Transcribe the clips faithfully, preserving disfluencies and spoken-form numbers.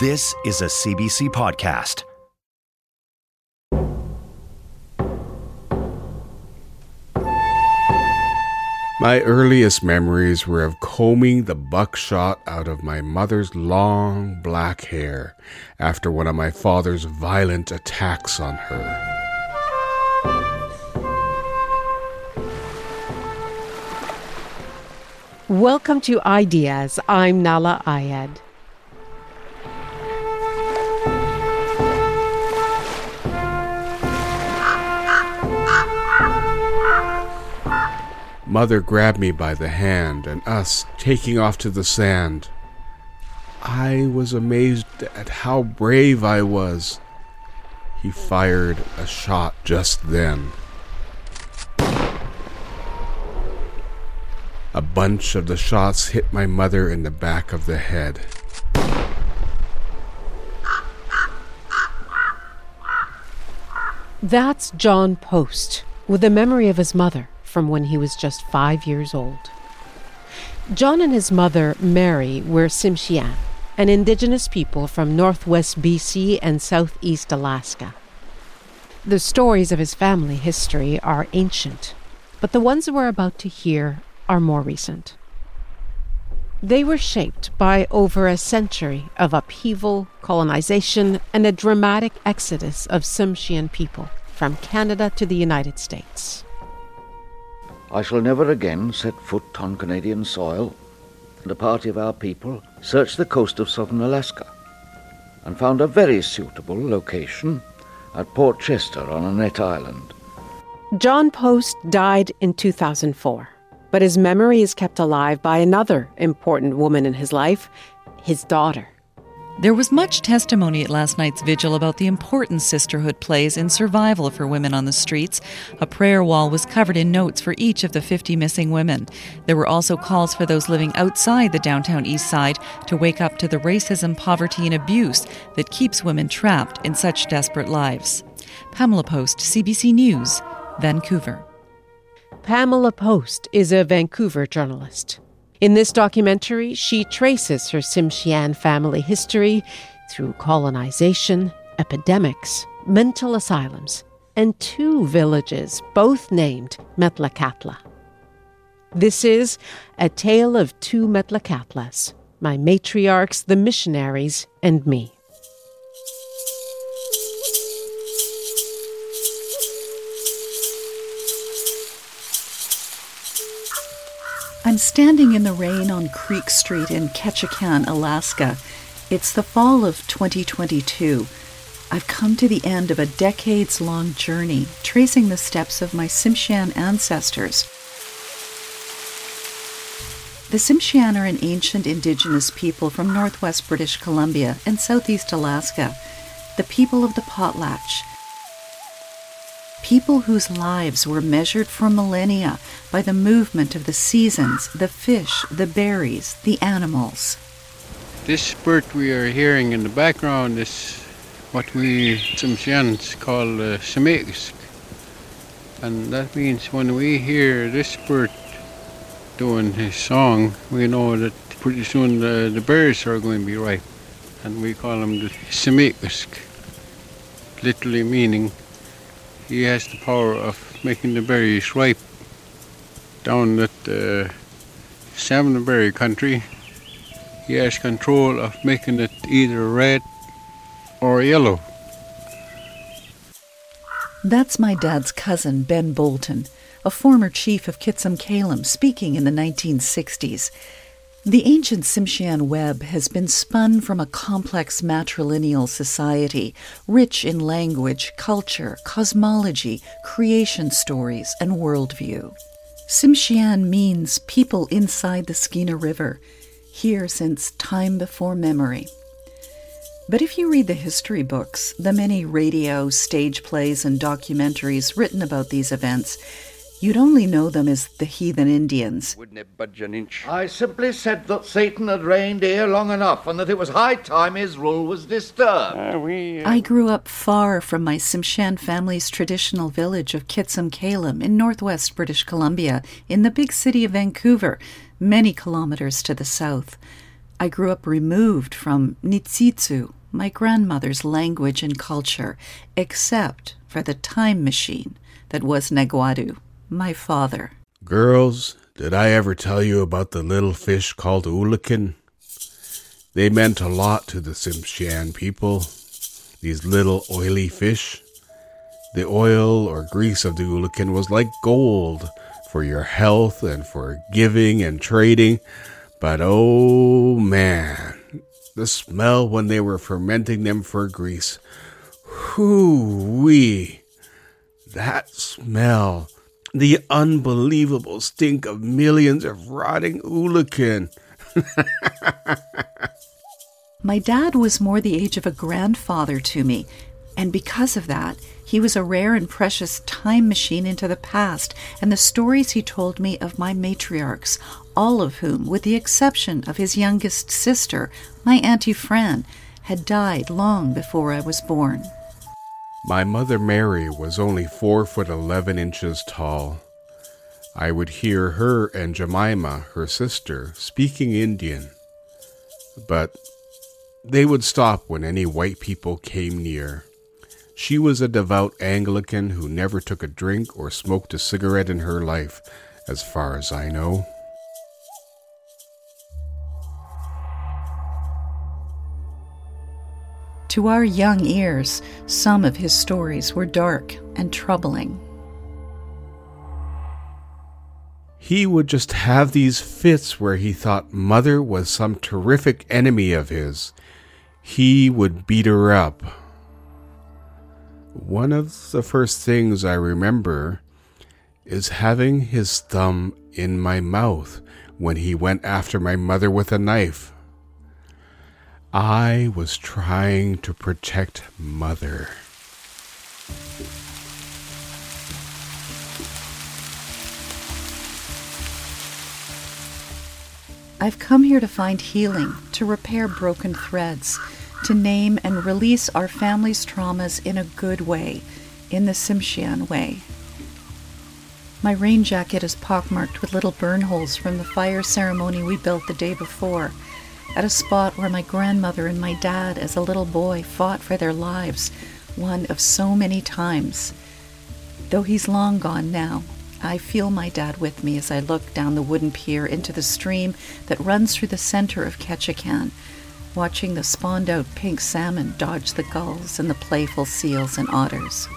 This is a C B C podcast. My earliest memories were of combing the buckshot out of my mother's long black hair after one of my father's violent attacks on her. Welcome to IDEAS. I'm Nala Ayed. Mother grabbed me by the hand and us taking off to the sand. I was amazed at how brave I was. He fired a shot just then. A bunch of the shots hit my mother in the back of the head. That's John Post, with a memory of his mother from when he was just five years old. John and his mother, Mary, were Ts'msyen, an indigenous people from northwest B C and southeast Alaska. The stories of his family history are ancient, but the ones we're about to hear are more recent. They were shaped by over a century of upheaval, colonization, and a dramatic exodus of Ts'msyen people from Canada to the United States. I shall never again set foot on Canadian soil, and a party of our people searched the coast of southern Alaska and found a very suitable location at Port Chester on Annette Island. John Post died in two thousand four, but his memory is kept alive by another important woman in his life, his daughter. There was much testimony at last night's vigil about the importance sisterhood plays in survival for women on the streets. A prayer wall was covered in notes for each of the fifty missing women. There were also calls for those living outside the downtown east side to wake up to the racism, poverty, and abuse that keeps women trapped in such desperate lives. Pamela Post, C B C News, Vancouver. Pamela Post is a Vancouver journalist. In this documentary, she traces her Ts'msyen family history through colonization, epidemics, mental asylums, and two villages, both named Metlakatla. This is A Tale of Two Metlakatlas, My Matriarchs, the Missionaries, and Me. I'm standing in the rain on Creek Street in Ketchikan, Alaska. It's the fall of twenty twenty-two. I've come to the end of a decades-long journey, tracing the steps of my Ts'msyen ancestors. The Ts'msyen are an ancient indigenous people from northwest British Columbia and southeast Alaska, the people of the potlatch. People whose lives were measured for millennia by the movement of the seasons, the fish, the berries, the animals. This bird we are hearing in the background is what we Ts'msyens call uh, Sm'algyax. And that means when we hear this bird doing his song, we know that pretty soon the, the berries are going to be ripe. And we call him the Sm'algyax, literally meaning he has the power of making the berries ripe. Down at the uh, salmonberry country, he has control of making it either red or yellow. That's my dad's cousin, Ben Bolton, a former chief of Kitsam-Kalem, speaking in the nineteen sixties. The ancient Ts'msyen web has been spun from a complex matrilineal society, rich in language, culture, cosmology, creation stories, and worldview. Ts'msyen means people inside the Skeena River. here since time before memory. But if you read the history books, the many radio, stage plays, and documentaries written about these events, you'd only know them as the heathen Indians. I simply said that Satan had reigned here long enough and that it was high time his rule was disturbed. Uh, we, uh... I grew up far from my Ts'msyen family's traditional village of Kitsam-Kalem in northwest British Columbia, in the big city of Vancouver, many kilometers to the south. I grew up removed from Nitsitsu, my grandmother's language and culture, except for the time machine that was Naguadu, my father. Girls, did I ever tell you about the little fish called oolakin? They meant a lot to the Ts'msyen people, these little oily fish. The oil or grease of the oolakin was like gold for your health and for giving and trading. But oh man, the smell when they were fermenting them for grease. Hoo-wee! That smell. The unbelievable stink of millions of rotting oolakin. My dad was more the age of a grandfather to me, and because of that, he was a rare and precious time machine into the past, and the stories he told me of my matriarchs, all of whom, with the exception of his youngest sister, my Auntie Fran, had died long before I was born. My mother Mary was only four foot eleven inches tall. I would hear her and Jemima, her sister, speaking Indian. But they would stop when any white people came near. She was a devout Anglican who never took a drink or smoked a cigarette in her life, as far as I know. To our young ears, some of his stories were dark and troubling. He would just have these fits where he thought Mother was some terrific enemy of his. He would beat her up. One of the first things I remember is having his thumb in my mouth when he went after my mother with a knife. I was trying to protect Mother. I've come here to find healing, to repair broken threads, to name and release our family's traumas in a good way, in the Ts'msyen way. My rain jacket is pockmarked with little burn holes from the fire ceremony we built the day before, at a spot where my grandmother and my dad as a little boy fought for their lives, one of so many times. Though he's long gone now, I feel my dad with me as I look down the wooden pier into the stream that runs through the center of Ketchikan, watching the spawned-out pink salmon dodge the gulls and the playful seals and otters.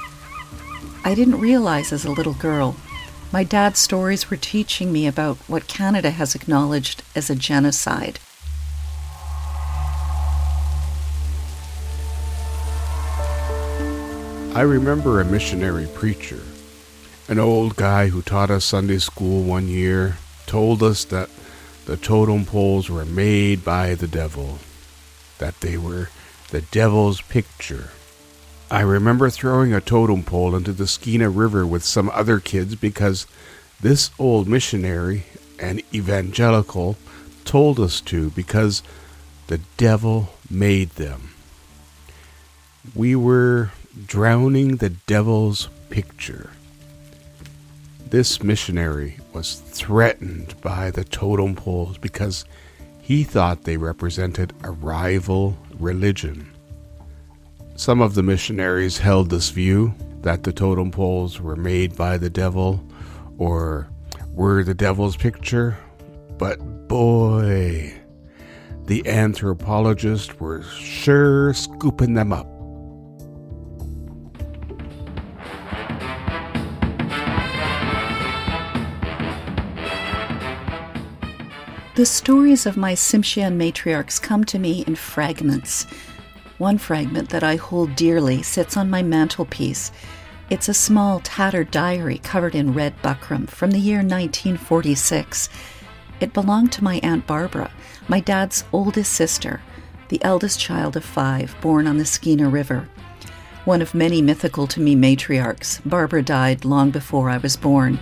I didn't realize as a little girl, my dad's stories were teaching me about what Canada has acknowledged as a genocide. I remember a missionary preacher, an old guy who taught us Sunday school one year, told us that the totem poles were made by the devil, that they were the devil's picture. I remember throwing a totem pole into the Skeena River with some other kids because this old missionary, an evangelical, told us to because the devil made them. We were drowning the devil's picture. This missionary was threatened by the totem poles because he thought they represented a rival religion. Some of the missionaries held this view that the totem poles were made by the devil or were the devil's picture, but boy, the anthropologists were sure scooping them up. The stories of my Ts'msyen matriarchs come to me in fragments. One fragment that I hold dearly sits on my mantelpiece. It's a small, tattered diary covered in red buckram from the year nineteen forty-six. It belonged to my Aunt Barbara, my dad's oldest sister, the eldest child of five, born on the Skeena River. One of many mythical to me matriarchs, Barbara died long before I was born.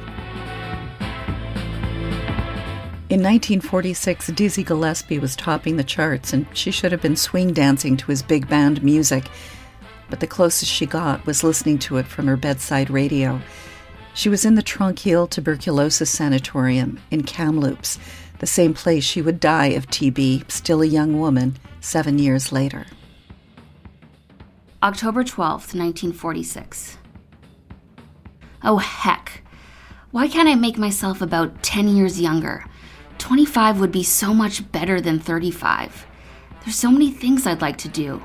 In nineteen forty-six, Dizzy Gillespie was topping the charts, and she should have been swing dancing to his big band music, but the closest she got was listening to it from her bedside radio. She was in the Tronquil Tuberculosis Sanatorium in Kamloops, the same place she would die of T B, still a young woman, seven years later. October twelfth, nineteen forty-six. Oh, heck. Why can't I make myself about ten years younger? twenty-five would be so much better than thirty-five. There's so many things I'd like to do.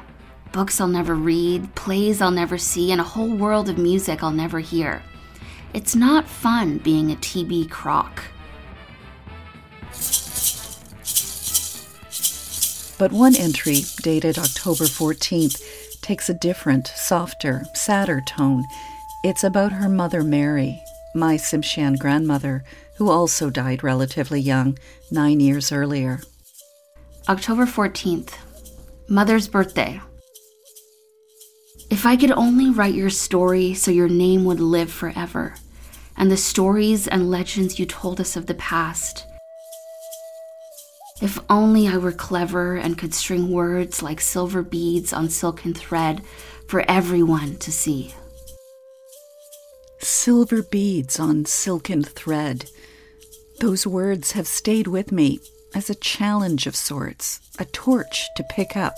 Books I'll never read, plays I'll never see, and a whole world of music I'll never hear. It's not fun being a T B croc. But one entry, dated October fourteenth, takes a different, softer, sadder tone. It's about her mother Mary, my Ts'msyen grandmother, who also died relatively young, nine years earlier. October fourteenth, Mother's birthday. If I could only write your story so your name would live forever, and the stories and legends you told us of the past. If only I were clever and could string words like silver beads on silken thread for everyone to see. Silver beads on silken thread. Those words have stayed with me as a challenge of sorts, a torch to pick up.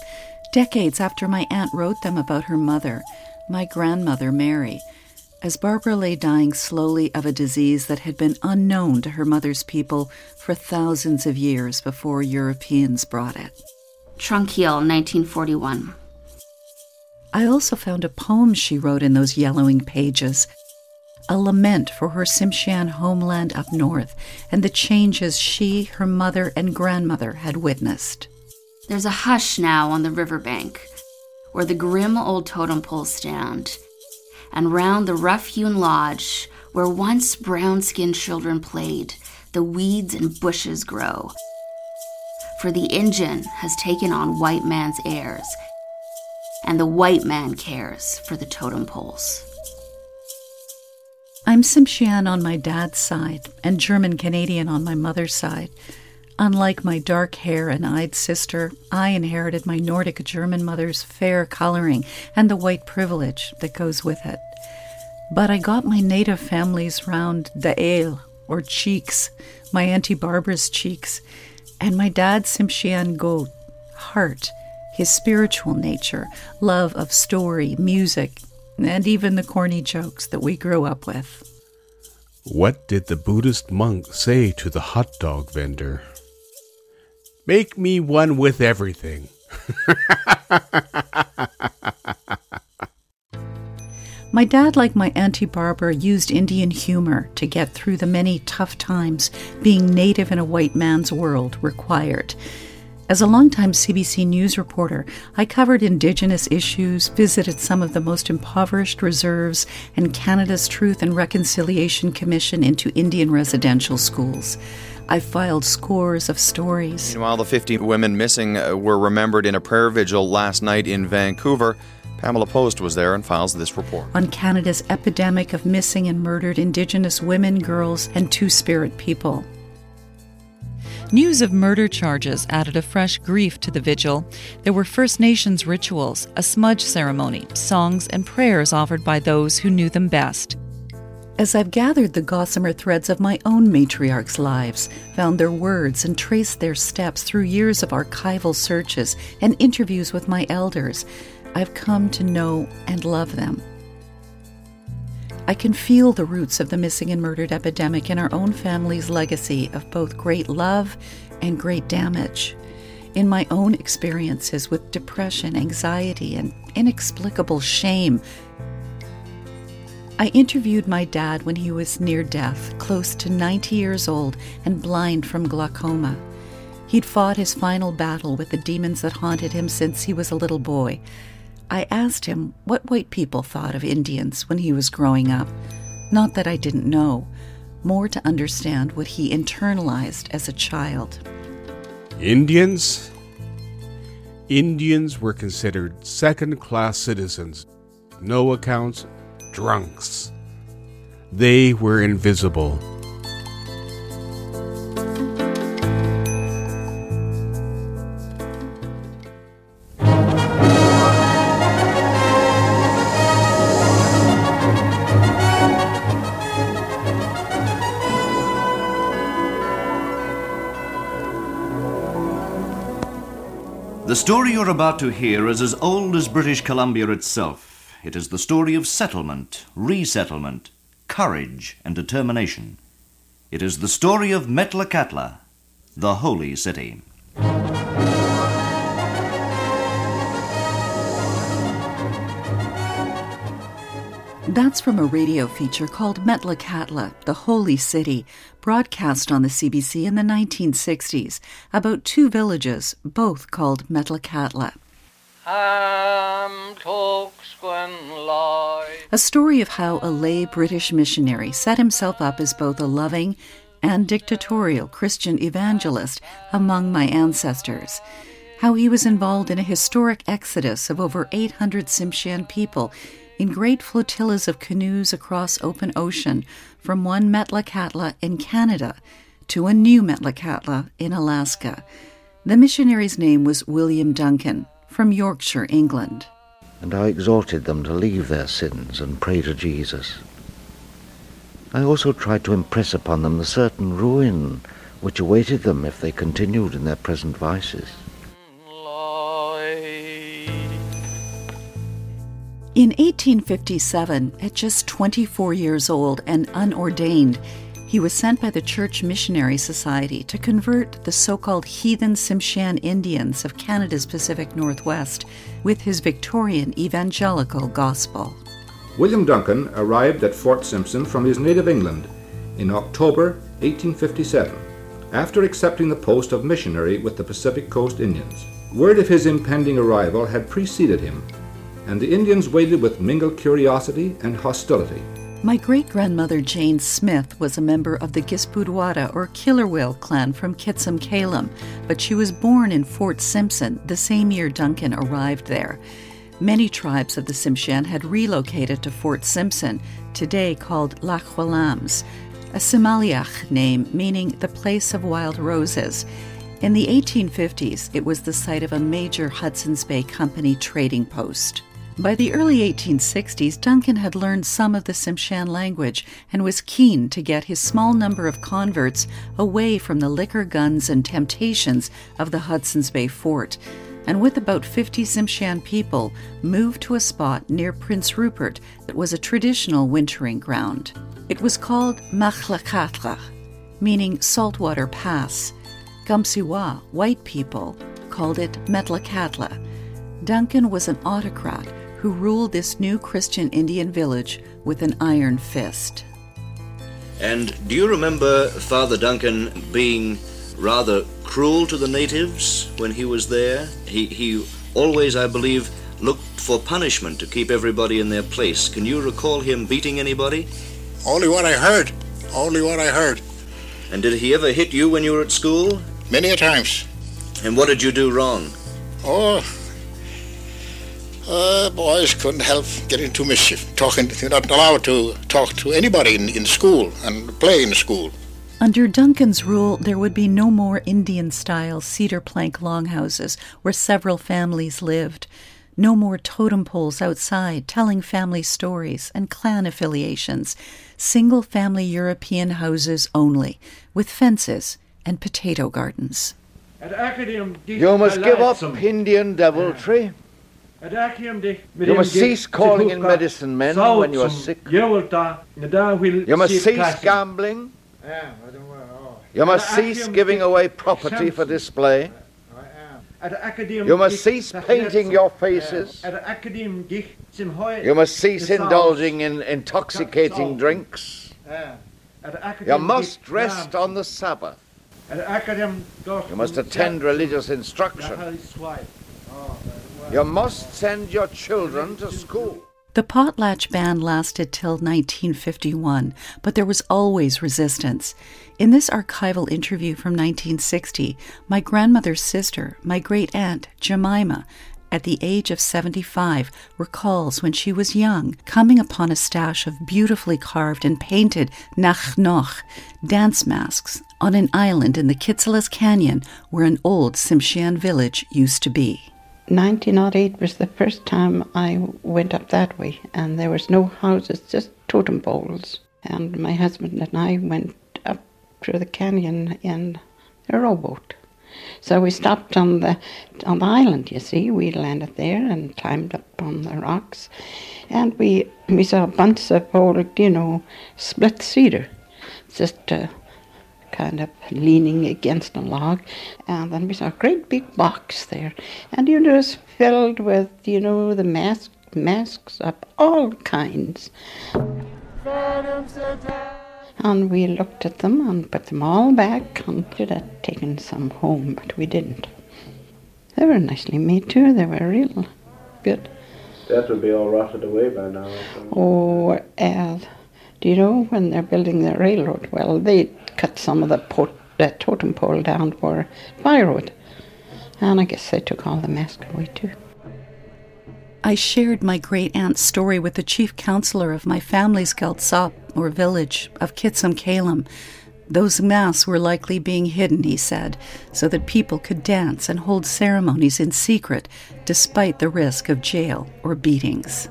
Decades after my aunt wrote them about her mother, my grandmother Mary, as Barbara lay dying slowly of a disease that had been unknown to her mother's people for thousands of years before Europeans brought it. Tronquil, nineteen forty-one. I also found a poem she wrote in those yellowing pages, a lament for her Ts'msyen homeland up north and the changes she, her mother, and grandmother had witnessed. There's a hush now on the riverbank, where the grim old totem poles stand, and round the rough-hewn lodge, where once brown-skinned children played, the weeds and bushes grow. For the Injun has taken on white man's airs, and the white man cares for the totem poles. I'm Ts'msyen on my dad's side, and German-Canadian on my mother's side. Unlike my dark hair and eyed sister, I inherited my Nordic German mother's fair coloring and the white privilege that goes with it. But I got my native families round the ale, or cheeks, my Auntie Barbara's cheeks, and my dad's Ts'msyen goat, heart, his spiritual nature, love of story, music, and even the corny jokes that we grew up with. What did the Buddhist monk say to the hot dog vendor? Make me one with everything. My dad, like my Auntie Barbara, used Indian humor to get through the many tough times being native in a white man's world required. As a longtime C B C News reporter, I covered Indigenous issues, visited some of the most impoverished reserves, and Canada's Truth and Reconciliation Commission into Indian residential schools. I filed scores of stories. Meanwhile, the fifty women missing were remembered in a prayer vigil last night in Vancouver. Pamela Post was there and files this report. On Canada's epidemic of missing and murdered Indigenous women, girls, and Two-Spirit people. News of murder charges added a fresh grief to the vigil. There were First Nations rituals, a smudge ceremony, songs and prayers offered by those who knew them best. As I've gathered the gossamer threads of my own matriarchs' lives, found their words and traced their steps through years of archival searches and interviews with my elders, I've come to know and love them. I can feel the roots of the missing and murdered epidemic in our own family's legacy of both great love and great damage. In my own experiences with depression, anxiety, and inexplicable shame, I interviewed my dad when he was near death, close to ninety years old and blind from glaucoma. He'd fought his final battle with the demons that haunted him since he was a little boy. I asked him what white people thought of Indians when he was growing up. Not that I didn't know, more to understand what he internalized as a child. Indians? Indians were considered second-class citizens, no accounts, drunks. They were invisible. The story you're about to hear is as old as British Columbia itself. It is the story of settlement, resettlement, courage, and determination. It is the story of Metlakatla, the holy city. That's from a radio feature called Metlakatla, the Holy City, broadcast on the C B C in the nineteen sixties, about two villages, both called Metlakatla. A story of how a lay British missionary set himself up as both a loving and dictatorial Christian evangelist among my ancestors. How he was involved in a historic exodus of over eight hundred Ts'msyen people in great flotillas of canoes across open ocean from one Metlakatla in Canada to a new Metlakatla in Alaska. The missionary's name was William Duncan, from Yorkshire, England. And I exhorted them to leave their sins and pray to Jesus. I also tried to impress upon them the certain ruin which awaited them if they continued in their present vices. In eighteen fifty-seven, at just twenty-four years old and unordained, he was sent by the Church Missionary Society to convert the so-called heathen Tsimshian Indians of Canada's Pacific Northwest with his Victorian evangelical gospel. William Duncan arrived at Fort Simpson from his native England in October eighteen fifty-seven, after accepting the post of missionary with the Pacific Coast Indians. Word of his impending arrival had preceded him, and the Indians waited with mingled curiosity and hostility. My great-grandmother Jane Smith was a member of the Gisboudwara or killer whale clan from Kitsam-Kalem, but she was born in Fort Simpson the same year Duncan arrived there. Many tribes of the Tsimshian had relocated to Fort Simpson, today called Lax Kw'alaams, a Sm'algyax name meaning the place of wild roses. In the eighteen fifties, it was the site of a major Hudson's Bay Company trading post. By the early eighteen sixties, Duncan had learned some of the Tsimshian language and was keen to get his small number of converts away from the liquor, guns, and temptations of the Hudson's Bay Fort, and with about fifty Tsimshian people, moved to a spot near Prince Rupert that was a traditional wintering ground. It was called Metlakatla, meaning saltwater pass. Gamsiwa, white people, called it Metlakatla. Duncan was an autocrat who ruled this new Christian Indian village with an iron fist. And do you remember Father Duncan being rather cruel to the natives when he was there? He, he always, I believe, looked for punishment to keep everybody in their place. Can you recall him beating anybody? Only what I heard. Only what I heard. And did he ever hit you when you were at school? Many a times. And what did you do wrong? Oh, uh, boys couldn't help getting into mischief. Talking, you're not allowed to talk to anybody in, in school and play in school. Under Duncan's rule, there would be no more Indian-style cedar plank longhouses where several families lived. No more totem poles outside telling family stories and clan affiliations. Single-family European houses only, with fences and potato gardens. You must give up Indian deviltry. You must cease calling in medicine men when you are sick. You must cease gambling. You must cease giving away property for display. You must cease painting your faces. You must cease indulging in intoxicating drinks. You must rest on the Sabbath. You must attend religious instruction. You must send your children to school. The potlatch ban lasted till nineteen fifty-one, but there was always resistance. In this archival interview from nineteen sixty, my grandmother's sister, my great-aunt, Jemima, at the age of seventy-five, recalls when she was young, coming upon a stash of beautifully carved and painted nach-noch dance masks on an island in the Kitsilas Canyon where an old Ts'msyen village used to be. nineteen oh eight was the first time I went up that way, and there was no houses, just totem poles. And my husband and I went up through the canyon in a rowboat. So we stopped on the on the island, you see. We landed there and climbed up on the rocks, and we we saw bunches of old, you know, split cedar, just uh, kind of leaning against a log, and then we saw a great big box there, and you know, it was filled with, you know, the mask masks of all kinds. And we looked at them and put them all back, and should have taken some home, but we didn't. They were nicely made too, they were real good. That would be all rotted away by now. Oh, uh, do you know, when they're building the railroad, well, they cut some of the pot, uh, totem pole down for firewood. And I guess they took all the masks away too. I shared my great-aunt's story with the chief counselor of my family's Geltsop, or village, of Kitsam-Kalem. Those masks were likely being hidden, he said, so that people could dance and hold ceremonies in secret, despite the risk of jail or beatings.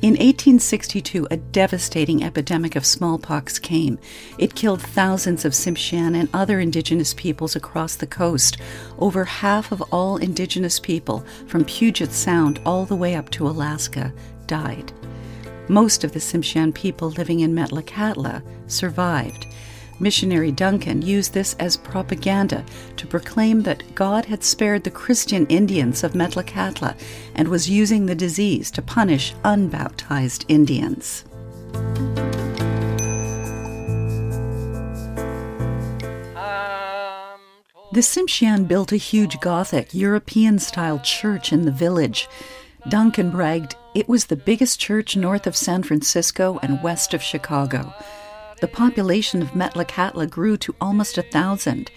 In eighteen sixty-two, a devastating epidemic of smallpox came. It killed thousands of Ts'msyen and other indigenous peoples across the coast. Over half of all indigenous people, from Puget Sound all the way up to Alaska, died. Most of the Ts'msyen people living in Metlakatla survived. Missionary Duncan used this as propaganda to proclaim that God had spared the Christian Indians of Metlakatla and was using the disease to punish unbaptized Indians. The Ts'msyen built a huge Gothic, European-style church in the village. Duncan bragged, "It was the biggest church north of San Francisco and west of Chicago." The population of Metlakatla grew to almost a thousand.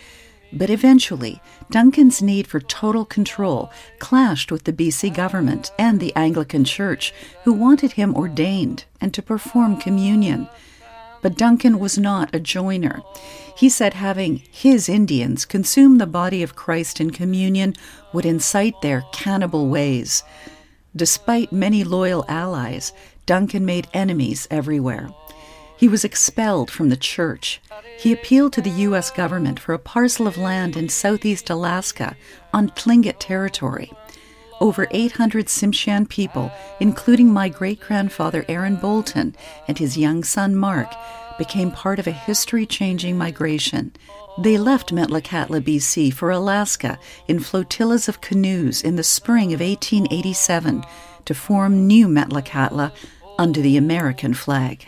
But eventually, Duncan's need for total control clashed with the B C government and the Anglican Church, who wanted him ordained and to perform communion. But Duncan was not a joiner. He said having his Indians consume the body of Christ in communion would incite their cannibal ways. Despite many loyal allies, Duncan made enemies everywhere. He was expelled from the church. He appealed to the U S government for a parcel of land in southeast Alaska on Tlingit territory. Over eight hundred Ts'msyen people, including my great-grandfather Aaron Bolton and his young son Mark, became part of a history-changing migration. They left Metlakatla, B C for Alaska in flotillas of canoes in the spring of eighteen eighty-seven to form new Metlakatla under the American flag.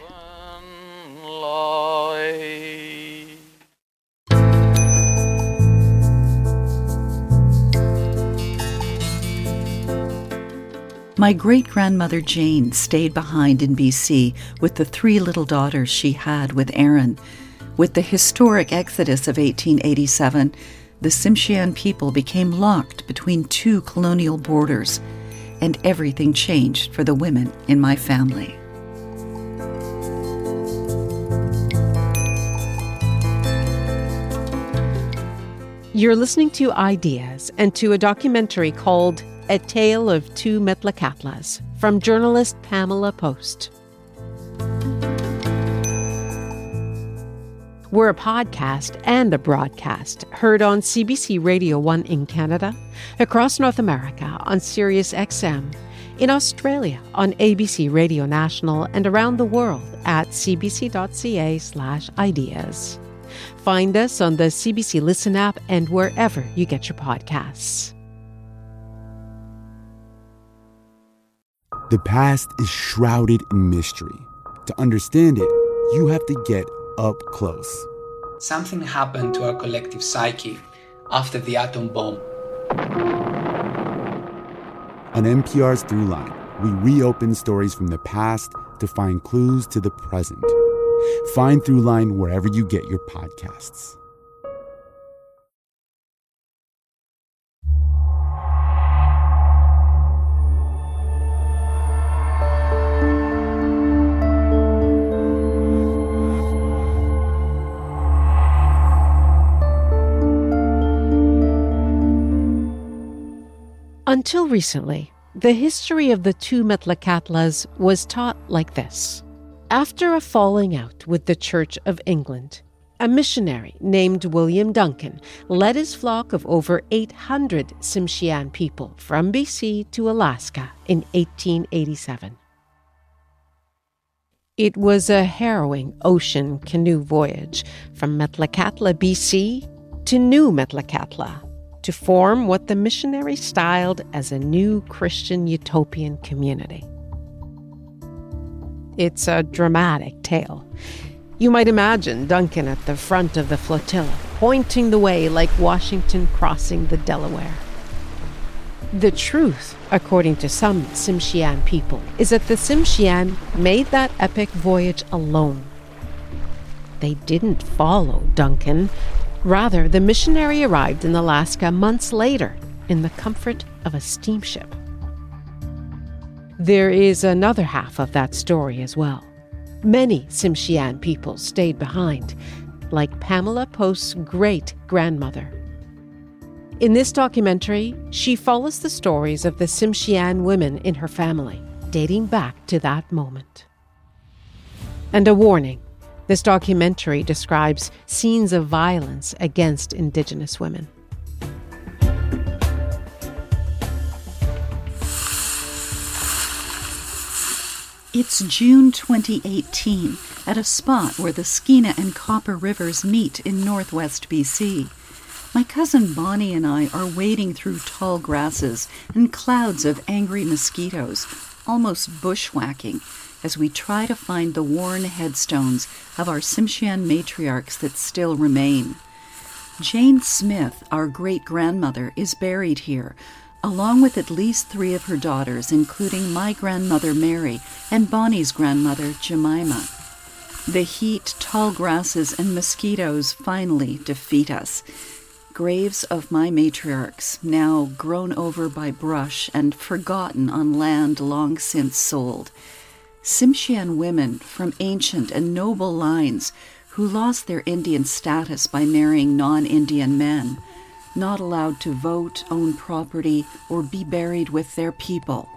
My great-grandmother Jane stayed behind in B C with the three little daughters she had with Aaron. With the historic exodus of eighteen eighty-seven, the Ts'msyen people became locked between two colonial borders, and everything changed for the women in my family. You're listening to IDEAS and to a documentary called A Tale of Two Metlakatlas, from journalist Pamela Post. We're a podcast and a broadcast, heard on C B C Radio one in Canada, across North America on Sirius X M, in Australia on A B C Radio National, and around the world at cbc.ca slash ideas. Find us on the C B C Listen app and wherever you get your podcasts. The past is shrouded in mystery. To understand it, you have to get up close. Something happened to our collective psyche after the atom bomb. On N P R's Throughline, we reopen stories from the past to find clues to the present. Find Throughline wherever you get your podcasts. Until recently, the history of the two Metlakatlas was taught like this. After a falling out with the Church of England, a missionary named William Duncan led his flock of over eight hundred Ts'msyen people from B C to Alaska in eighteen eighty-seven. It was a harrowing ocean canoe voyage from Metlakatla, B C to New Metlakatla, to form what the missionaries styled as a new Christian utopian community. It's a dramatic tale. You might imagine Duncan at the front of the flotilla, pointing the way like Washington crossing the Delaware. The truth, according to some Ts'msyen people, is that the Ts'msyen made that epic voyage alone. They didn't follow Duncan. Rather, the missionary arrived in Alaska months later in the comfort of a steamship. There is another half of that story as well. Many Ts'msyen people stayed behind, like Pamela Post's great-grandmother. In this documentary, she follows the stories of the Ts'msyen women in her family, dating back to that moment. And a warning. This documentary describes scenes of violence against Indigenous women. It's June twenty eighteen at a spot where the Skeena and Copper Rivers meet in northwest B C. My cousin Bonnie and I are wading through tall grasses and clouds of angry mosquitoes, almost bushwhacking, as we try to find the worn headstones of our Ts'msyen matriarchs that still remain. Jane Smith, our great-grandmother, is buried here, along with at least three of her daughters, including my grandmother Mary and Bonnie's grandmother Jemima. The heat, tall grasses, and mosquitoes finally defeat us. Graves of my matriarchs, now grown over by brush and forgotten on land long since sold. Ts'msyen women from ancient and noble lines who lost their Indian status by marrying non-Indian men, not allowed to vote, own property, or be buried with their people,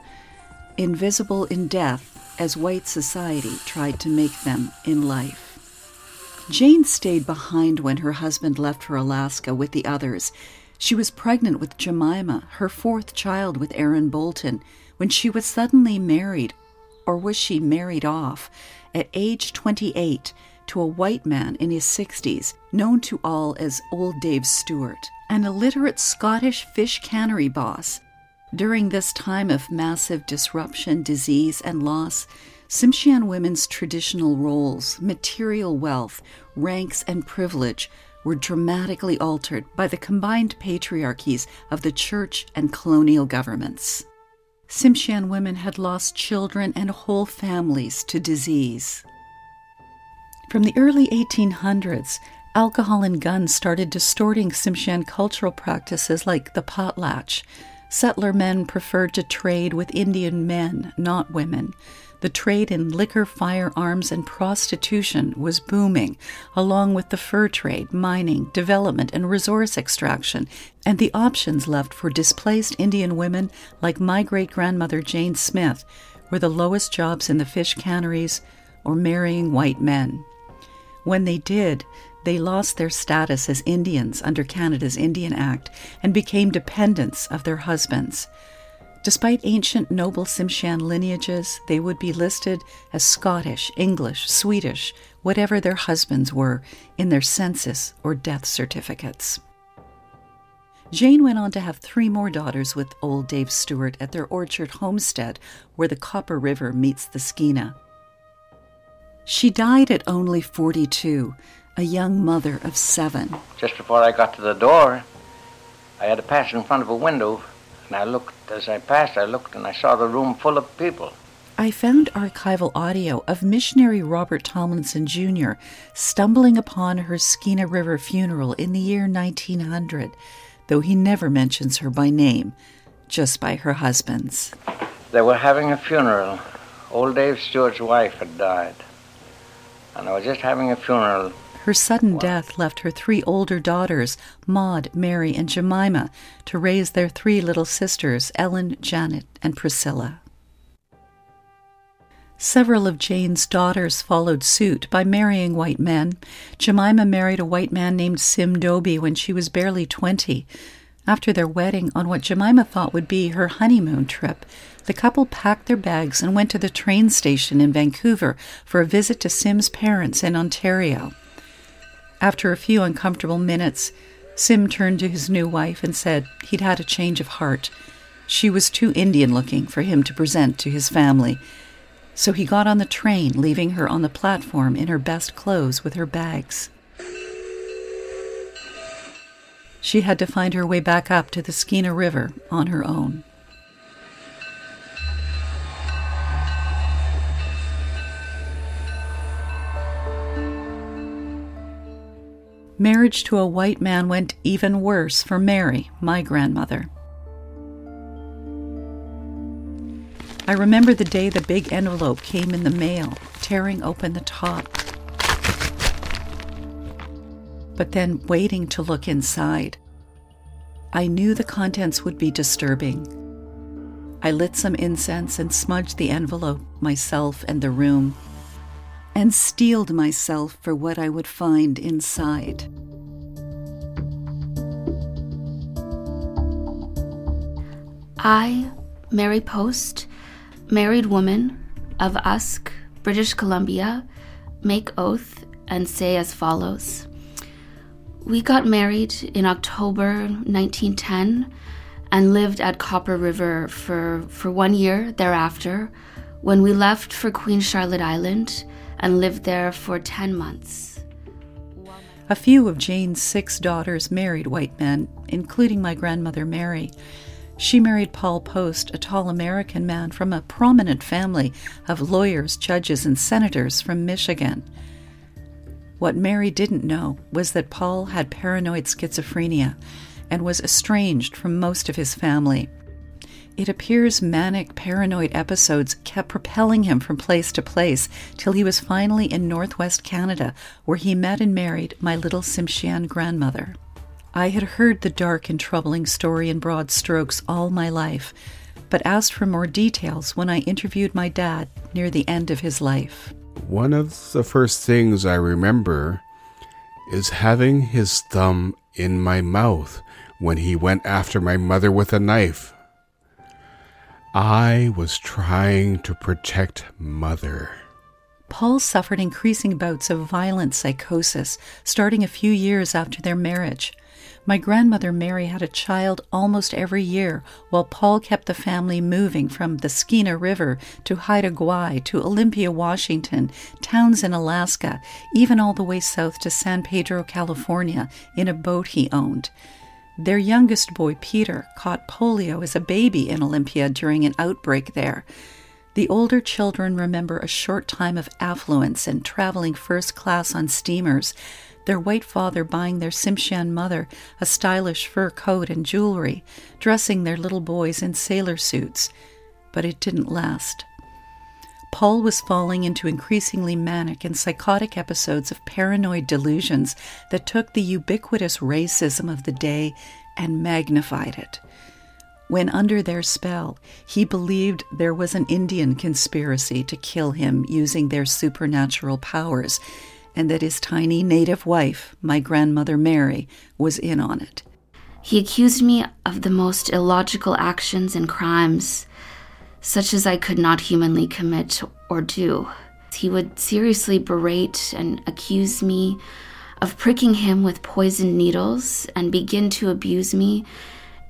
invisible in death as white society tried to make them in life. Jane stayed behind when her husband left for Alaska with the others. She was pregnant with Jemima, her fourth child with Aaron Bolton, when she was suddenly married, or was she married off, at age twenty-eight to a white man in his sixties, known to all as Old Dave Stewart, an illiterate Scottish fish cannery boss. During this time of massive disruption, disease, and loss, Ts'msyen women's traditional roles, material wealth, ranks, and privilege were dramatically altered by the combined patriarchies of the church and colonial governments. Ts'msyen women had lost children and whole families to disease. From the early eighteen hundreds, alcohol and guns started distorting Ts'msyen cultural practices like the potlatch. Settler men preferred to trade with Indian men, not women. The trade in liquor, firearms, and prostitution was booming, along with the fur trade, mining, development, and resource extraction, and the options left for displaced Indian women like my great-grandmother Jane Smith were the lowest jobs in the fish canneries or marrying white men. When they did, they lost their status as Indians under Canada's Indian Act and became dependents of their husbands. Despite ancient noble Ts'msyen lineages, they would be listed as Scottish, English, Swedish, whatever their husbands were, in their census or death certificates. Jane went on to have three more daughters with Old Dave Stewart at their orchard homestead where the Copper River meets the Skeena. She died at only forty-two, a young mother of seven. Just before I got to the door, I had to pass in front of a window, and I looked, as I passed, I looked and I saw the room full of people. I found archival audio of missionary Robert Tomlinson Junior stumbling upon her Skeena River funeral in the year nineteen hundred, though he never mentions her by name, just by her husband's. They were having a funeral. Old Dave Stewart's wife had died, and I was just having a funeral. Her sudden death left her three older daughters, Maud, Mary, and Jemima, to raise their three little sisters, Ellen, Janet, and Priscilla. Several of Jane's daughters followed suit by marrying white men. Jemima married a white man named Sim Doby when she was barely twenty. After their wedding, on what Jemima thought would be her honeymoon trip, the couple packed their bags and went to the train station in Vancouver for a visit to Sim's parents in Ontario. After a few uncomfortable minutes, Sim turned to his new wife and said he'd had a change of heart. She was too Indian-looking for him to present to his family. So he got on the train, leaving her on the platform in her best clothes with her bags. She had to find her way back up to the Skeena River on her own. Marriage to a white man went even worse for Mary, my grandmother. I remember the day the big envelope came in the mail, tearing open the top, but then waiting to look inside. I knew the contents would be disturbing. I lit some incense and smudged the envelope, myself and the room, and steeled myself for what I would find inside. I, Mary Post, married woman of Usk, British Columbia, make oath and say as follows. We got married in October nineteen ten and lived at Copper River for, for one year thereafter, when we left for Queen Charlotte Island and lived there for ten months. A few of Jane's six daughters married white men, including my grandmother Mary. She married Paul Post, a tall American man from a prominent family of lawyers, judges, and senators from Michigan. What Mary didn't know was that Paul had paranoid schizophrenia and was estranged from most of his family. It appears manic, paranoid episodes kept propelling him from place to place till he was finally in northwest Canada, where he met and married my little Ts'msyen grandmother. I had heard the dark and troubling story in broad strokes all my life, but asked for more details when I interviewed my dad near the end of his life. One of the first things I remember is having his thumb in my mouth when he went after my mother with a knife. I was trying to protect Mother. Paul suffered increasing bouts of violent psychosis, starting a few years after their marriage. My grandmother Mary had a child almost every year, while Paul kept the family moving from the Skeena River to Haida Gwaii to Olympia, Washington, towns in Alaska, even all the way south to San Pedro, California, in a boat he owned. Their youngest boy, Peter, caught polio as a baby in Olympia during an outbreak there. The older children remember a short time of affluence and traveling first class on steamers, their white father buying their Ts'msyen mother a stylish fur coat and jewelry, dressing their little boys in sailor suits. But it didn't last. Paul was falling into increasingly manic and psychotic episodes of paranoid delusions that took the ubiquitous racism of the day and magnified it. When under their spell, he believed there was an Indian conspiracy to kill him using their supernatural powers, and that his tiny native wife, my grandmother Mary, was in on it. He accused me of the most illogical actions and crimes, such as I could not humanly commit or do. He would seriously berate and accuse me of pricking him with poisoned needles and begin to abuse me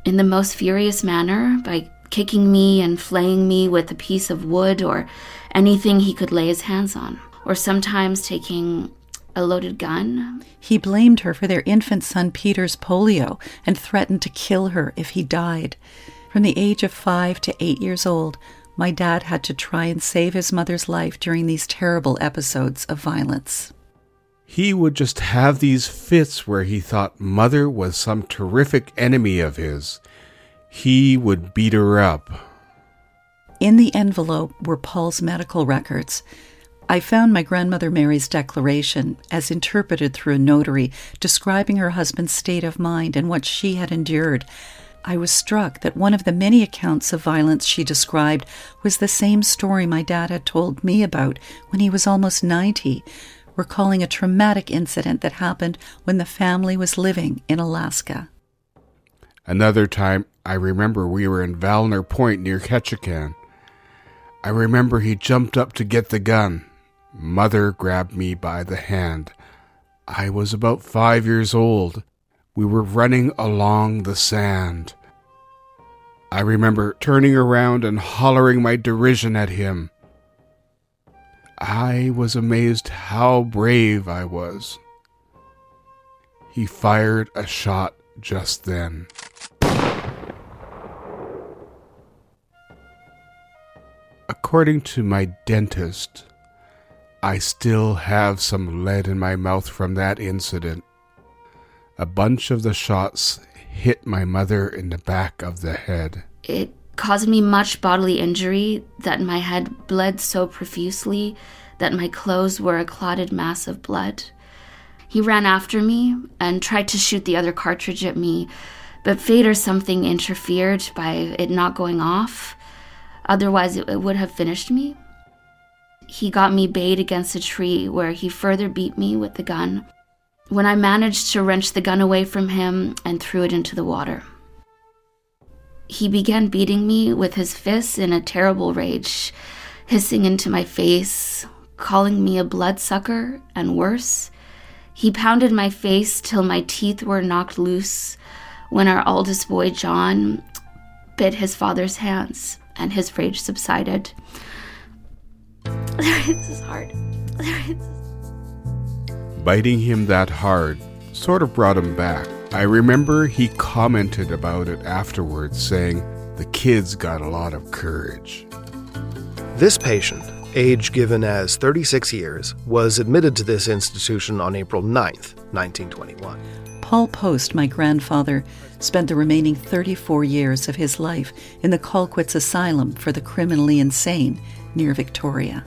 in the most furious manner by kicking me and flaying me with a piece of wood or anything he could lay his hands on. or sometimes taking a loaded gun. He blamed her for their infant son Peter's polio and threatened to kill her if he died. From the age of five to eight years old, my dad had to try and save his mother's life during these terrible episodes of violence. He would just have these fits where he thought Mother was some terrific enemy of his. He would beat her up. In the envelope were Paul's medical records. I found my grandmother Mary's declaration, as interpreted through a notary, describing her husband's state of mind and what she had endured. I was struck that one of the many accounts of violence she described was the same story my dad had told me about when he was almost ninety, recalling a traumatic incident that happened when the family was living in Alaska. Another time, I remember we were in Vallenar Point near Ketchikan. I remember he jumped up to get the gun. Mother grabbed me by the hand. I was about five years old. We were running along the sand. I remember turning around and hollering my derision at him. I was amazed how brave I was. He fired a shot just then. According to my dentist, I still have some lead in my mouth from that incident. A bunch of the shots hit my mother in the back of the head. It caused me much bodily injury, that my head bled so profusely that my clothes were a clotted mass of blood. He ran after me and tried to shoot the other cartridge at me, but fate or something interfered by it not going off. Otherwise, it would have finished me. He got me bayed against a tree, where he further beat me with the gun. When I managed to wrench the gun away from him and threw it into the water. He began beating me with his fists in a terrible rage, hissing into my face, calling me a bloodsucker and worse. He pounded my face till my teeth were knocked loose, when our oldest boy, John, bit his father's hands and his rage subsided. This is hard. Biting him that hard sort of brought him back. I remember he commented about it afterwards, saying, the kids got a lot of courage. This patient, age given as thirty-six years, was admitted to this institution on April ninth, nineteen twenty-one. Paul Post, my grandfather, spent the remaining thirty-four years of his life in the Colquitt's Asylum for the Criminally Insane near Victoria.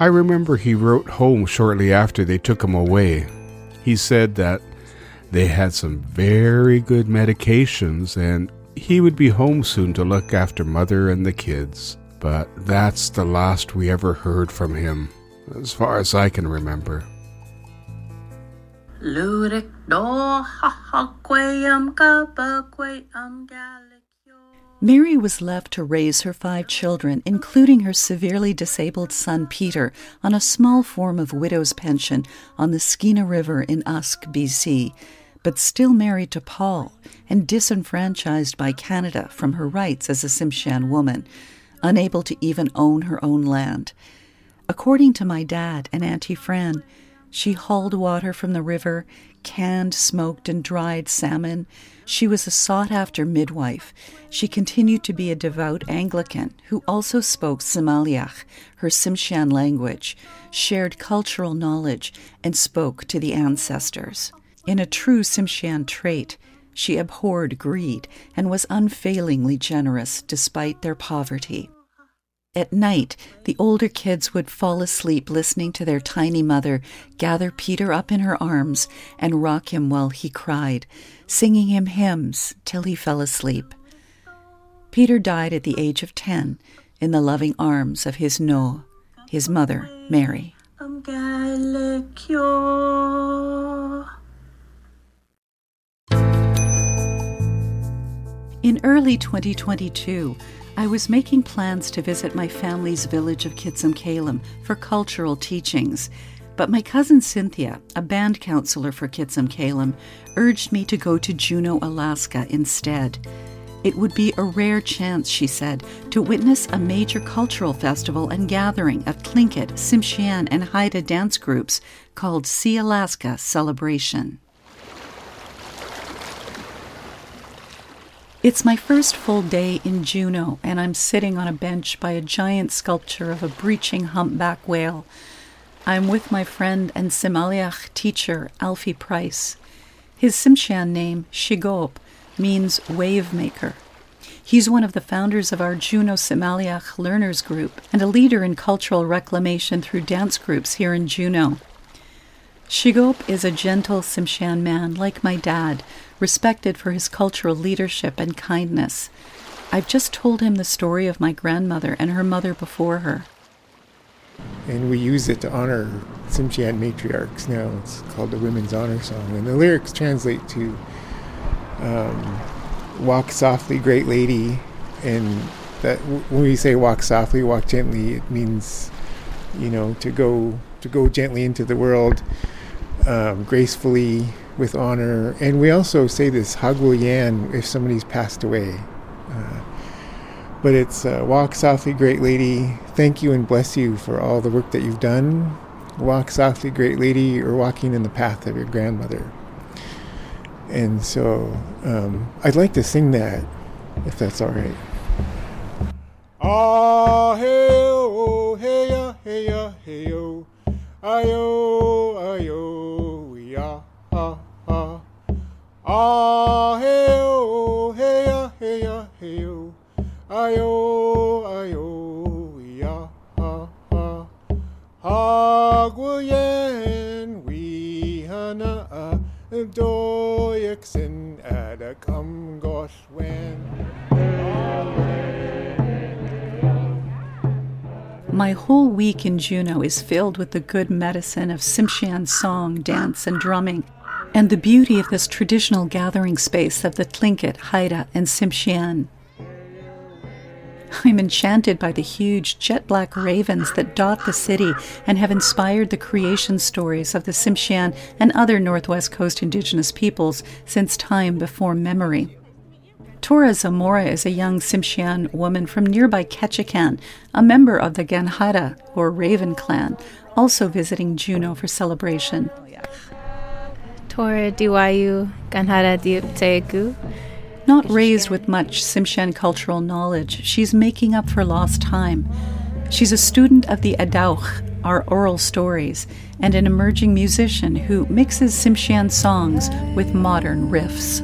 I remember he wrote home shortly after they took him away. He said that they had some very good medications and he would be home soon to look after Mother and the kids. But that's the last we ever heard from him, as far as I can remember. Mary was left to raise her five children, including her severely disabled son Peter, on a small form of widow's pension on the Skeena River in Usk, B C, but still married to Paul and disenfranchised by Canada from her rights as a Ts'msyen woman, unable to even own her own land. According to my dad and Auntie Fran, she hauled water from the river, canned, smoked, and dried salmon. She was a sought-after midwife. She continued to be a devout Anglican who also spoke Sm'algyax, her Ts'msyen language, shared cultural knowledge, and spoke to the ancestors. In a true Ts'msyen trait, she abhorred greed and was unfailingly generous despite their poverty. At night, the older kids would fall asleep listening to their tiny mother gather Peter up in her arms and rock him while he cried, singing him hymns till he fell asleep. Peter died at the age of ten in the loving arms of his no, his mother, Mary. In early twenty twenty-two, I was making plans to visit my family's village of Kitsam-Kalem for cultural teachings, but my cousin Cynthia, a band counselor for Kitsam-Kalem, urged me to go to Juneau, Alaska instead. It would be a rare chance, she said, to witness a major cultural festival and gathering of Tlingit, Ts'msyen, and Haida dance groups called Sea Alaska Celebration. It's my first full day in Juneau, and I'm sitting on a bench by a giant sculpture of a breaching humpback whale. I'm with my friend and Sm'algyax teacher, Alfie Price. His Tsimshian name, Shigop, means wave maker. He's one of the founders of our Juneau Sm'algyax Learners Group and a leader in cultural reclamation through dance groups here in Juneau. Shigop is a gentle Tsimshian man, like my dad, respected for his cultural leadership and kindness. I've just told him the story of my grandmother and her mother before her. And we use it to honor Tsimshian matriarchs now. It's called the Women's Honor Song. And the lyrics translate to um, walk softly, great lady. And that when we say walk softly, walk gently, it means, you know, to go to go gently into the world. Um, gracefully, with honor. And we also say this Hagwilyan if somebody's passed away. Uh, but it's uh, walk softly, great lady, thank you and bless you for all the work that you've done. Walk softly, great lady, you're walking in the path of your grandmother. And so um, I'd like to sing that, if that's all right. Ah, hey-oh, hey-ah, hey-ah, hey-oh. Ayo, ayo, ya, ha, ha. Ah, hey, oh, hey, ah, hey, ah, hey, oh. Ayo, ayo, ya, ha, ha. Hagwilyan, we hana, doyaksin, adakam, gosh, when. My whole week in Juneau is filled with the good medicine of Tsimshian song, dance, and drumming, and the beauty of this traditional gathering space of the Tlingit, Haida, and Tsimshian. I'm enchanted by the huge jet-black ravens that dot the city and have inspired the creation stories of the Tsimshian and other Northwest Coast indigenous peoples since time before memory. Tora Zamora is a young Tsimshian woman from nearby Ketchikan, a member of the Ganhada, or Raven Clan, also visiting Juneau for celebration. Tora Diwayu Ganhada Diupteagu. Not raised with much Tsimshian cultural knowledge, she's making up for lost time. She's a student of the Adauch, our oral stories, and an emerging musician who mixes Tsimshian songs with modern riffs.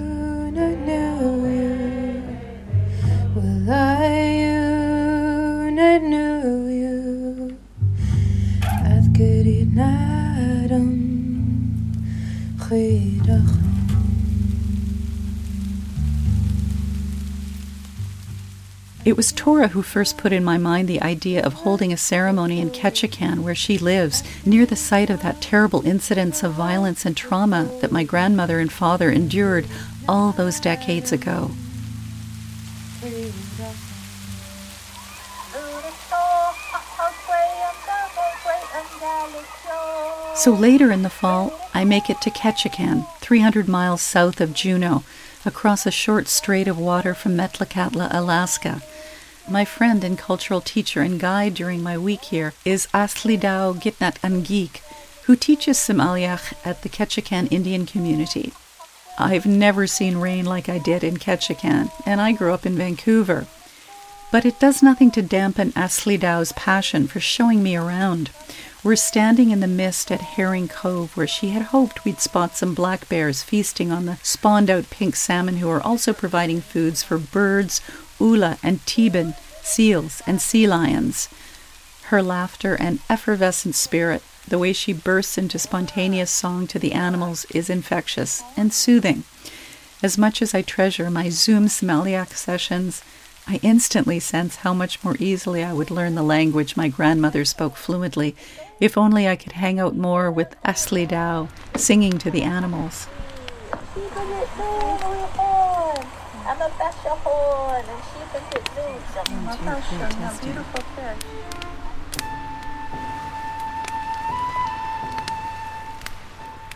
It was Tora who first put in my mind the idea of holding a ceremony in Ketchikan, where she lives, near the site of that terrible incidents of violence and trauma that my grandmother and father endured all those decades ago. So later in the fall, I make it to Ketchikan, three hundred miles south of Juneau, across a short strait of water from Metlakatla, Alaska. My friend and cultural teacher and guide during my week here is Aslidao Gitnat Angik, who teaches Sm'algyax at the Ketchikan Indian community. I've never seen rain like I did in Ketchikan, and I grew up in Vancouver. But it does nothing to dampen Aslidao's passion for showing me around. We're standing in the mist at Herring Cove, where she had hoped we'd spot some black bears feasting on the spawned-out pink salmon, who are also providing foods for birds, ula and teban, seals and sea lions. Her laughter and effervescent spirit, the way she bursts into spontaneous song to the animals, is infectious and soothing. As much as I treasure my Zoom Sm'algyax sessions, I instantly sense how much more easily I would learn the language my grandmother spoke fluently, if only I could hang out more with Aslidao, singing to the animals.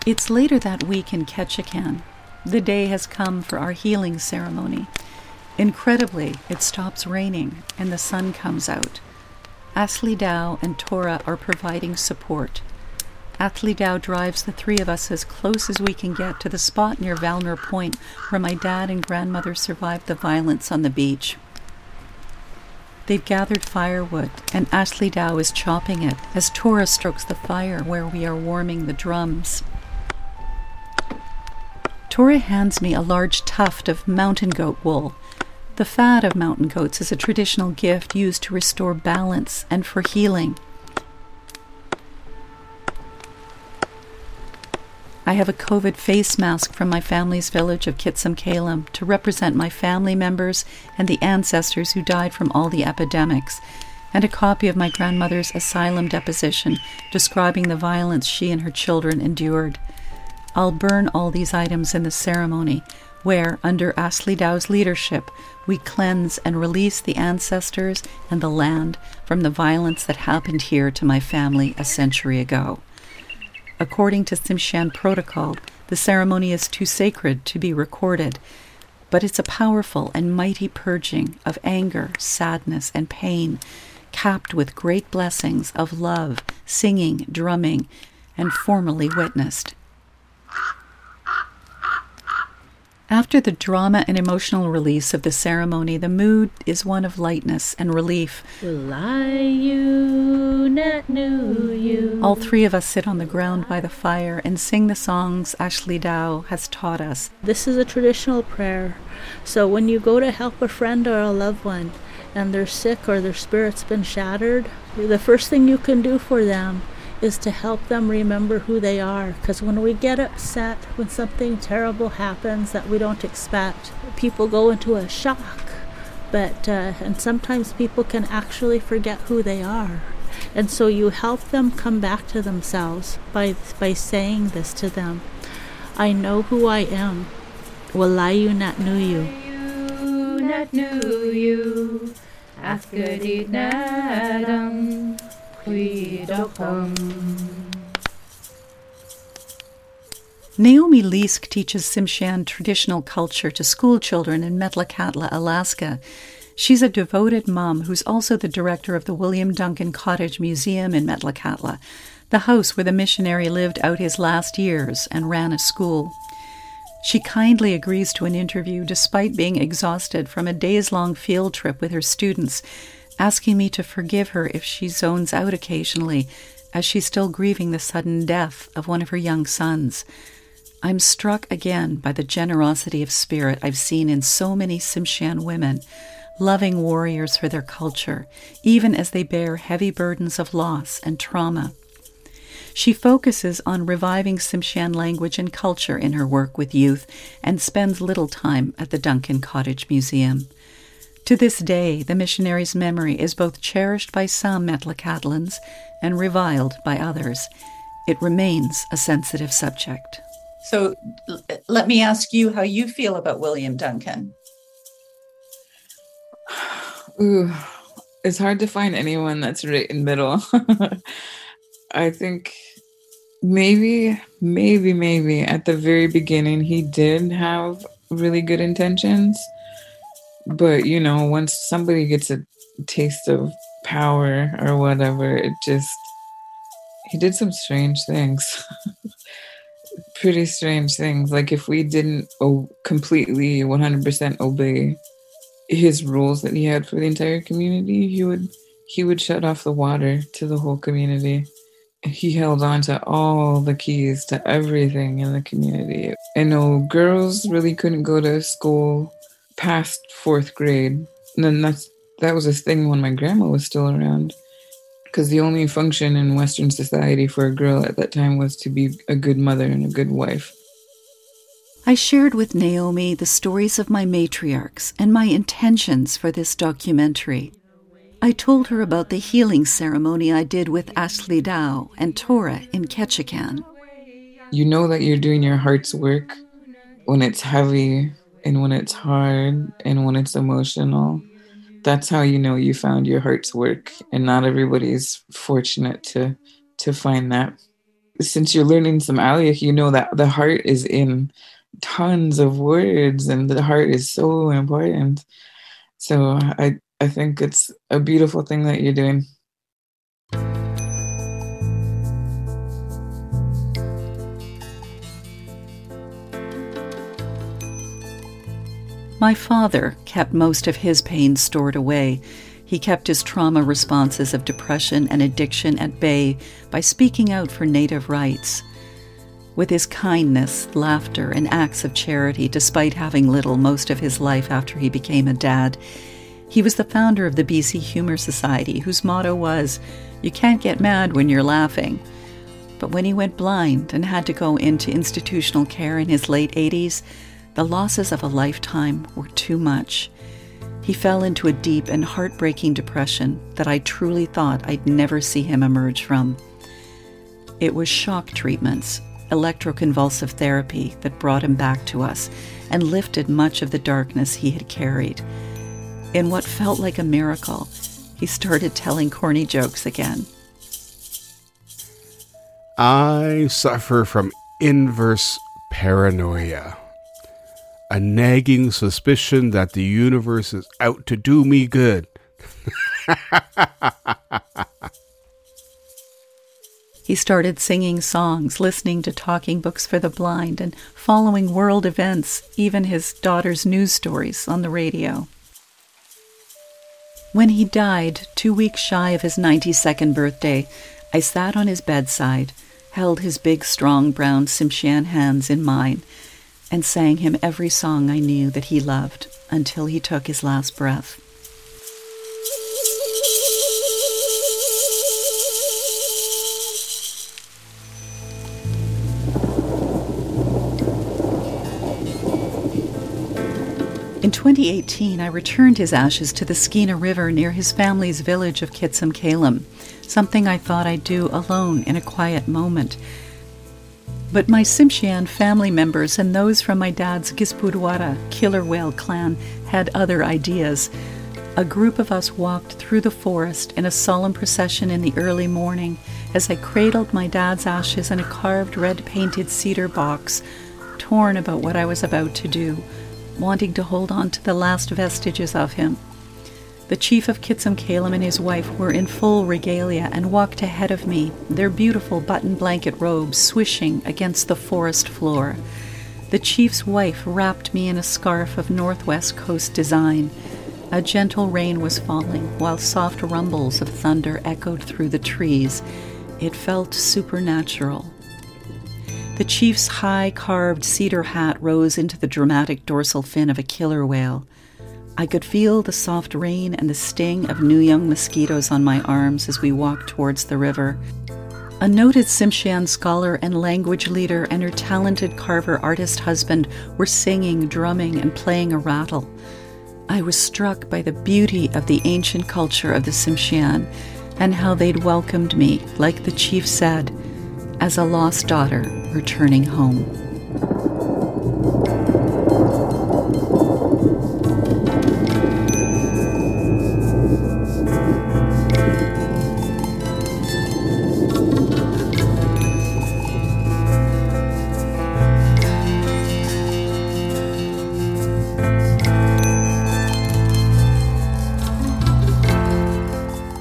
It's later that week in Ketchikan. The day has come for our healing ceremony. Incredibly, it stops raining and the sun comes out. Athlidau and Tora are providing support. Athlidau drives the three of us as close as we can get to the spot near Vallenar Point where my dad and grandmother survived the violence on the beach. They've gathered firewood, and Athlidau is chopping it as Tora strokes the fire where we are warming the drums. Tora hands me a large tuft of mountain goat wool. The fat of mountain goats is a traditional gift used to restore balance and for healing. I have a COVID face mask from my family's village of Kitsam-Kalem to represent my family members and the ancestors who died from all the epidemics, and a copy of my grandmother's asylum deposition describing the violence she and her children endured. I'll burn all these items in the ceremony, where, under Athlidau's leadership, we cleanse and release the ancestors and the land from the violence that happened here to my family a century ago. According to Ts'msyen protocol, the ceremony is too sacred to be recorded, but it's a powerful and mighty purging of anger, sadness, and pain, capped with great blessings of love, singing, drumming, and formally witnessed. After the drama and emotional release of the ceremony, the mood is one of lightness and relief. Will I you, not knew you. All three of us sit on the ground by the fire and sing the songs Athlidau has taught us. This is a traditional prayer. So when you go to help a friend or a loved one and they're sick or their spirit's been shattered, the first thing you can do for them is to help them remember who they are. Because when we get upset, when something terrible happens that we don't expect, people go into a shock. But uh, and sometimes people can actually forget who they are. And so you help them come back to themselves by by saying this to them. I know who I am. Walayu not knew you. Walayu not knew you. Afgadidnadam. Naomi Leisk teaches Ts'msyen traditional culture to school children in Metlakatla, Alaska. She's a devoted mom who's also the director of the William Duncan Cottage Museum in Metlakatla, the house where the missionary lived out his last years and ran a school. She kindly agrees to an interview despite being exhausted from a days-long field trip with her students, asking me to forgive her if she zones out occasionally, as she's still grieving the sudden death of one of her young sons. I'm struck again by the generosity of spirit I've seen in so many Ts'msyen women, loving warriors for their culture, even as they bear heavy burdens of loss and trauma. She focuses on reviving Ts'msyen language and culture in her work with youth and spends little time at the Duncan Cottage Museum. To this day, the missionary's memory is both cherished by some Metlakatlans and reviled by others. It remains a sensitive subject. So l- let me ask you how you feel about William Duncan. Ooh, it's hard to find anyone that's right in the middle. I think maybe, maybe, maybe at the very beginning he did have really good intentions. But, you know, once somebody gets a taste of power or whatever, it just, he did some strange things, pretty strange things. Like if we didn't o- completely one hundred percent obey his rules that he had for the entire community, he would, he would shut off the water to the whole community. He held on to all the keys to everything in the community. I know girls really couldn't go to school past fourth grade, and then that's that was a thing when my grandma was still around, because the only function in Western society for a girl at that time was to be a good mother and a good wife. I shared with Naomi the stories of my matriarchs and my intentions for this documentary. I told her about the healing ceremony I did with Athlidau and Tora in Ketchikan. You know that you're doing your heart's work when it's heavy, and when it's hard, and when it's emotional. That's how you know you found your heart's work, and not everybody's fortunate to to find that. Since you're learning Sm'algyax, you know that the heart is in tons of words, and the heart is so important. So I, I think it's a beautiful thing that you're doing. My father kept most of his pain stored away. He kept his trauma responses of depression and addiction at bay by speaking out for Native rights. With his kindness, laughter, and acts of charity, despite having little most of his life after he became a dad, he was the founder of the B C Humor Society, whose motto was, "You can't get mad when you're laughing." But when he went blind and had to go into institutional care in his late eighties, the losses of a lifetime were too much. He fell into a deep and heartbreaking depression that I truly thought I'd never see him emerge from. It was shock treatments, electroconvulsive therapy, that brought him back to us and lifted much of the darkness he had carried. In what felt like a miracle, he started telling corny jokes again. I suffer from inverse paranoia. A nagging suspicion that the universe is out to do me good. He started singing songs, listening to talking books for the blind, and following world events, even his daughter's news stories, on the radio. When he died, two weeks shy of his ninety-second birthday, I sat on his bedside, held his big, strong, brown Ts'msyen hands in mine, and sang him every song I knew that he loved until he took his last breath. In twenty eighteen, I returned his ashes to the Skeena River near his family's village of Kitsam-Kalem, something I thought I'd do alone in a quiet moment. But my Ts'msyen family members and those from my dad's Gisboudwara killer whale clan had other ideas. A group of us walked through the forest in a solemn procession in the early morning as I cradled my dad's ashes in a carved red-painted cedar box, torn about what I was about to do, wanting to hold on to the last vestiges of him. The chief of Kitsam-Kalem and his wife were in full regalia and walked ahead of me, their beautiful button blanket robes swishing against the forest floor. The chief's wife wrapped me in a scarf of Northwest Coast design. A gentle rain was falling, while soft rumbles of thunder echoed through the trees. It felt supernatural. The chief's high carved cedar hat rose into the dramatic dorsal fin of a killer whale. I could feel the soft rain and the sting of new young mosquitoes on my arms as we walked towards the river. A noted Ts'msyen scholar and language leader and her talented carver artist husband were singing, drumming, and playing a rattle. I was struck by the beauty of the ancient culture of the Ts'msyen and how they'd welcomed me, like the chief said, as a lost daughter returning home.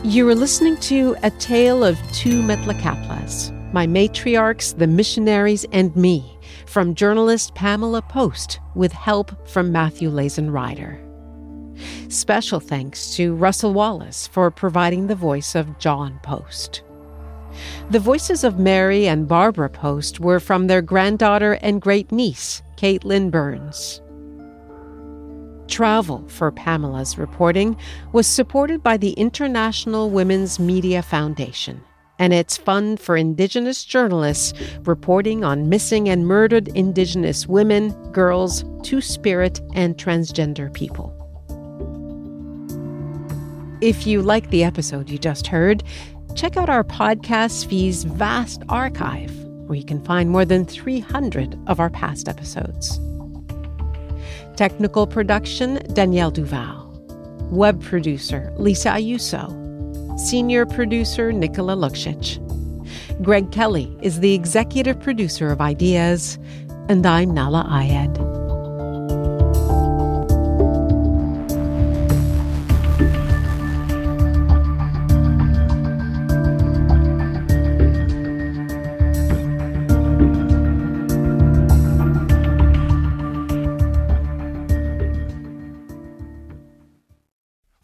You are listening to A Tale of Two Metlakatlas, My Matriarchs, the Missionaries, and Me, from journalist Pamela Post, with help from Matthew Lazen Ryder. Special thanks to Russell Wallace for providing the voice of John Post. The voices of Mary and Barbara Post were from their granddaughter and great-niece, Caitlin Burns. Travel for Pamela's reporting was supported by the International Women's Media Foundation and its Fund for Indigenous Journalists reporting on missing and murdered Indigenous women, girls, Two-Spirit, and transgender people. If you like the episode you just heard, check out our podcast feed's vast archive, where you can find more than three hundred of our past episodes. Technical production, Danielle Duval. Web producer, Lisa Ayuso. Senior producer, Nicola Lukšić. Greg Kelly is the executive producer of IDEAS. and I'm Nala Ayed.